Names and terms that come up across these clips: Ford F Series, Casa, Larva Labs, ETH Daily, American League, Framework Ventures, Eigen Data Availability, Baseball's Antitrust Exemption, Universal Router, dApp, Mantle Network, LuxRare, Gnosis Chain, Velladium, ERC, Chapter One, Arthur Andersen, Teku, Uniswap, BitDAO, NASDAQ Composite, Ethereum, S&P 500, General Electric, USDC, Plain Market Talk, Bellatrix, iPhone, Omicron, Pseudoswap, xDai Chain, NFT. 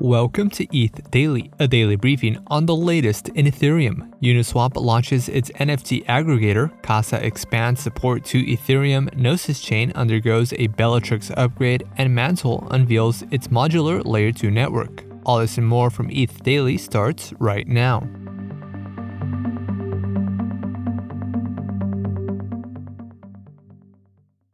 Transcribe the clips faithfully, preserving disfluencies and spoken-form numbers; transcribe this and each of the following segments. Welcome to E T H Daily, a daily briefing on the latest in Ethereum. Uniswap launches its N F T aggregator, Casa expands support to Ethereum, Gnosis Chain undergoes a Bellatrix upgrade, and Mantle unveils its modular Layer two network. All this and more from E T H Daily starts right now.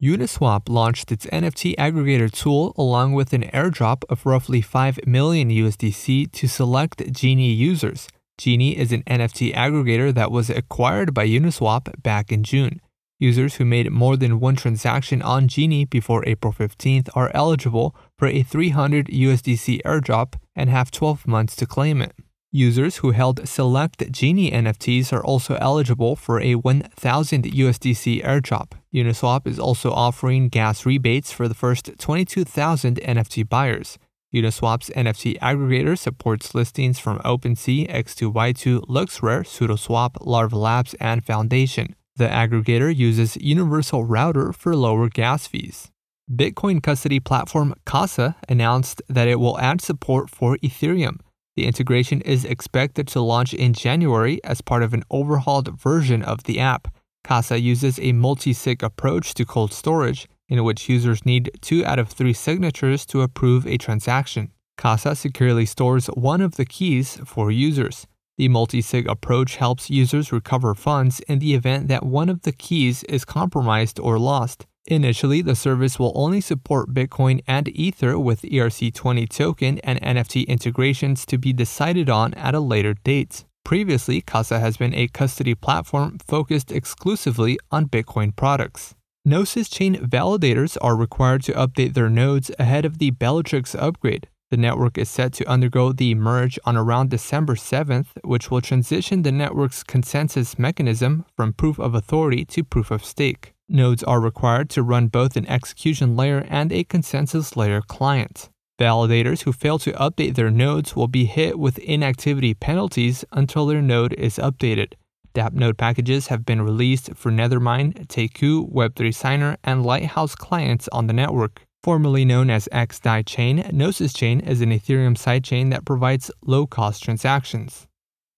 Uniswap launched its N F T aggregator tool along with an airdrop of roughly five million U S D C to select Genie users. Genie is an N F T aggregator that was acquired by Uniswap back in June. Users who made more than one transaction on Genie before April fifteenth are eligible for a three hundred U S D C airdrop and have twelve months to claim it. Users who held select Genie N F Ts are also eligible for a one thousand U S D C airdrop. Uniswap is also offering gas rebates for the first twenty-two thousand N F T buyers. Uniswap's N F T aggregator supports listings from OpenSea, X two Y two, LuxRare, Pseudoswap, Larva Labs, and Foundation. The aggregator uses Universal Router for lower gas fees. Bitcoin custody platform Casa announced that it will add support for Ethereum. The integration is expected to launch in January as part of an overhauled version of the app. Casa uses a multi-sig approach to cold storage, in which users need two out of three signatures to approve a transaction. Casa securely stores one of the keys for users. The multi-sig approach helps users recover funds in the event that one of the keys is compromised or lost. Initially, the service will only support Bitcoin and Ether with E R C twenty token and N F T integrations to be decided on at a later date. Previously, Casa has been a custody platform focused exclusively on Bitcoin products. Gnosis Chain validators are required to update their nodes ahead of the Bellatrix upgrade. The network is set to undergo the merge on around December seventh, which will transition the network's consensus mechanism from proof of authority to proof of stake. Nodes are required to run both an execution layer and a consensus layer client. Validators who fail to update their nodes will be hit with inactivity penalties until their node is updated. dApp node packages have been released for Nethermind, Teku, Web three Signer, and Lighthouse clients on the network. Formerly known as xDai Chain, Gnosis Chain is an Ethereum sidechain that provides low-cost transactions.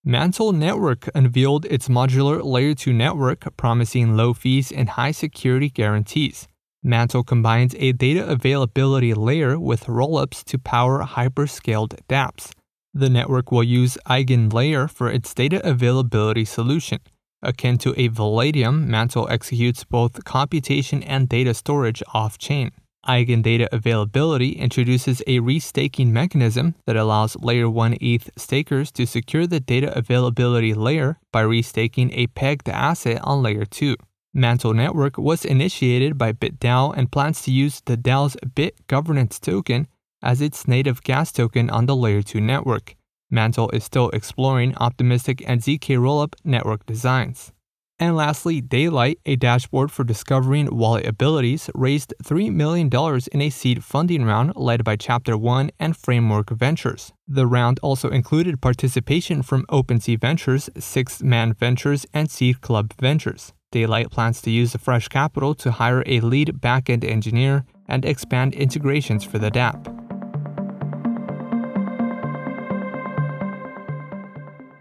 Mantle Network unveiled its modular Layer two network, promising low fees and high security guarantees. Mantle combines a data availability layer with rollups to power hyperscaled dApps. The network will use EigenLayer for its data availability solution. Akin to a Velladium, Mantle executes both computation and data storage off-chain. Eigen Data Availability introduces a restaking mechanism that allows Layer one E T H stakers to secure the data availability layer by restaking a pegged asset on Layer two. Mantle Network was initiated by BitDAO and plans to use the DAO's Bit governance token as its native gas token on the Layer two network. Mantle is still exploring optimistic and Z K rollup network designs. And lastly, Daylight, a dashboard for discovering wallet abilities, raised three million dollars in a seed funding round led by Chapter One and Framework Ventures. The round also included participation from OpenSea Ventures, Sixth Man Ventures, and Seed Club Ventures. Daylight plans to use the fresh capital to hire a lead backend engineer and expand integrations for the dApp.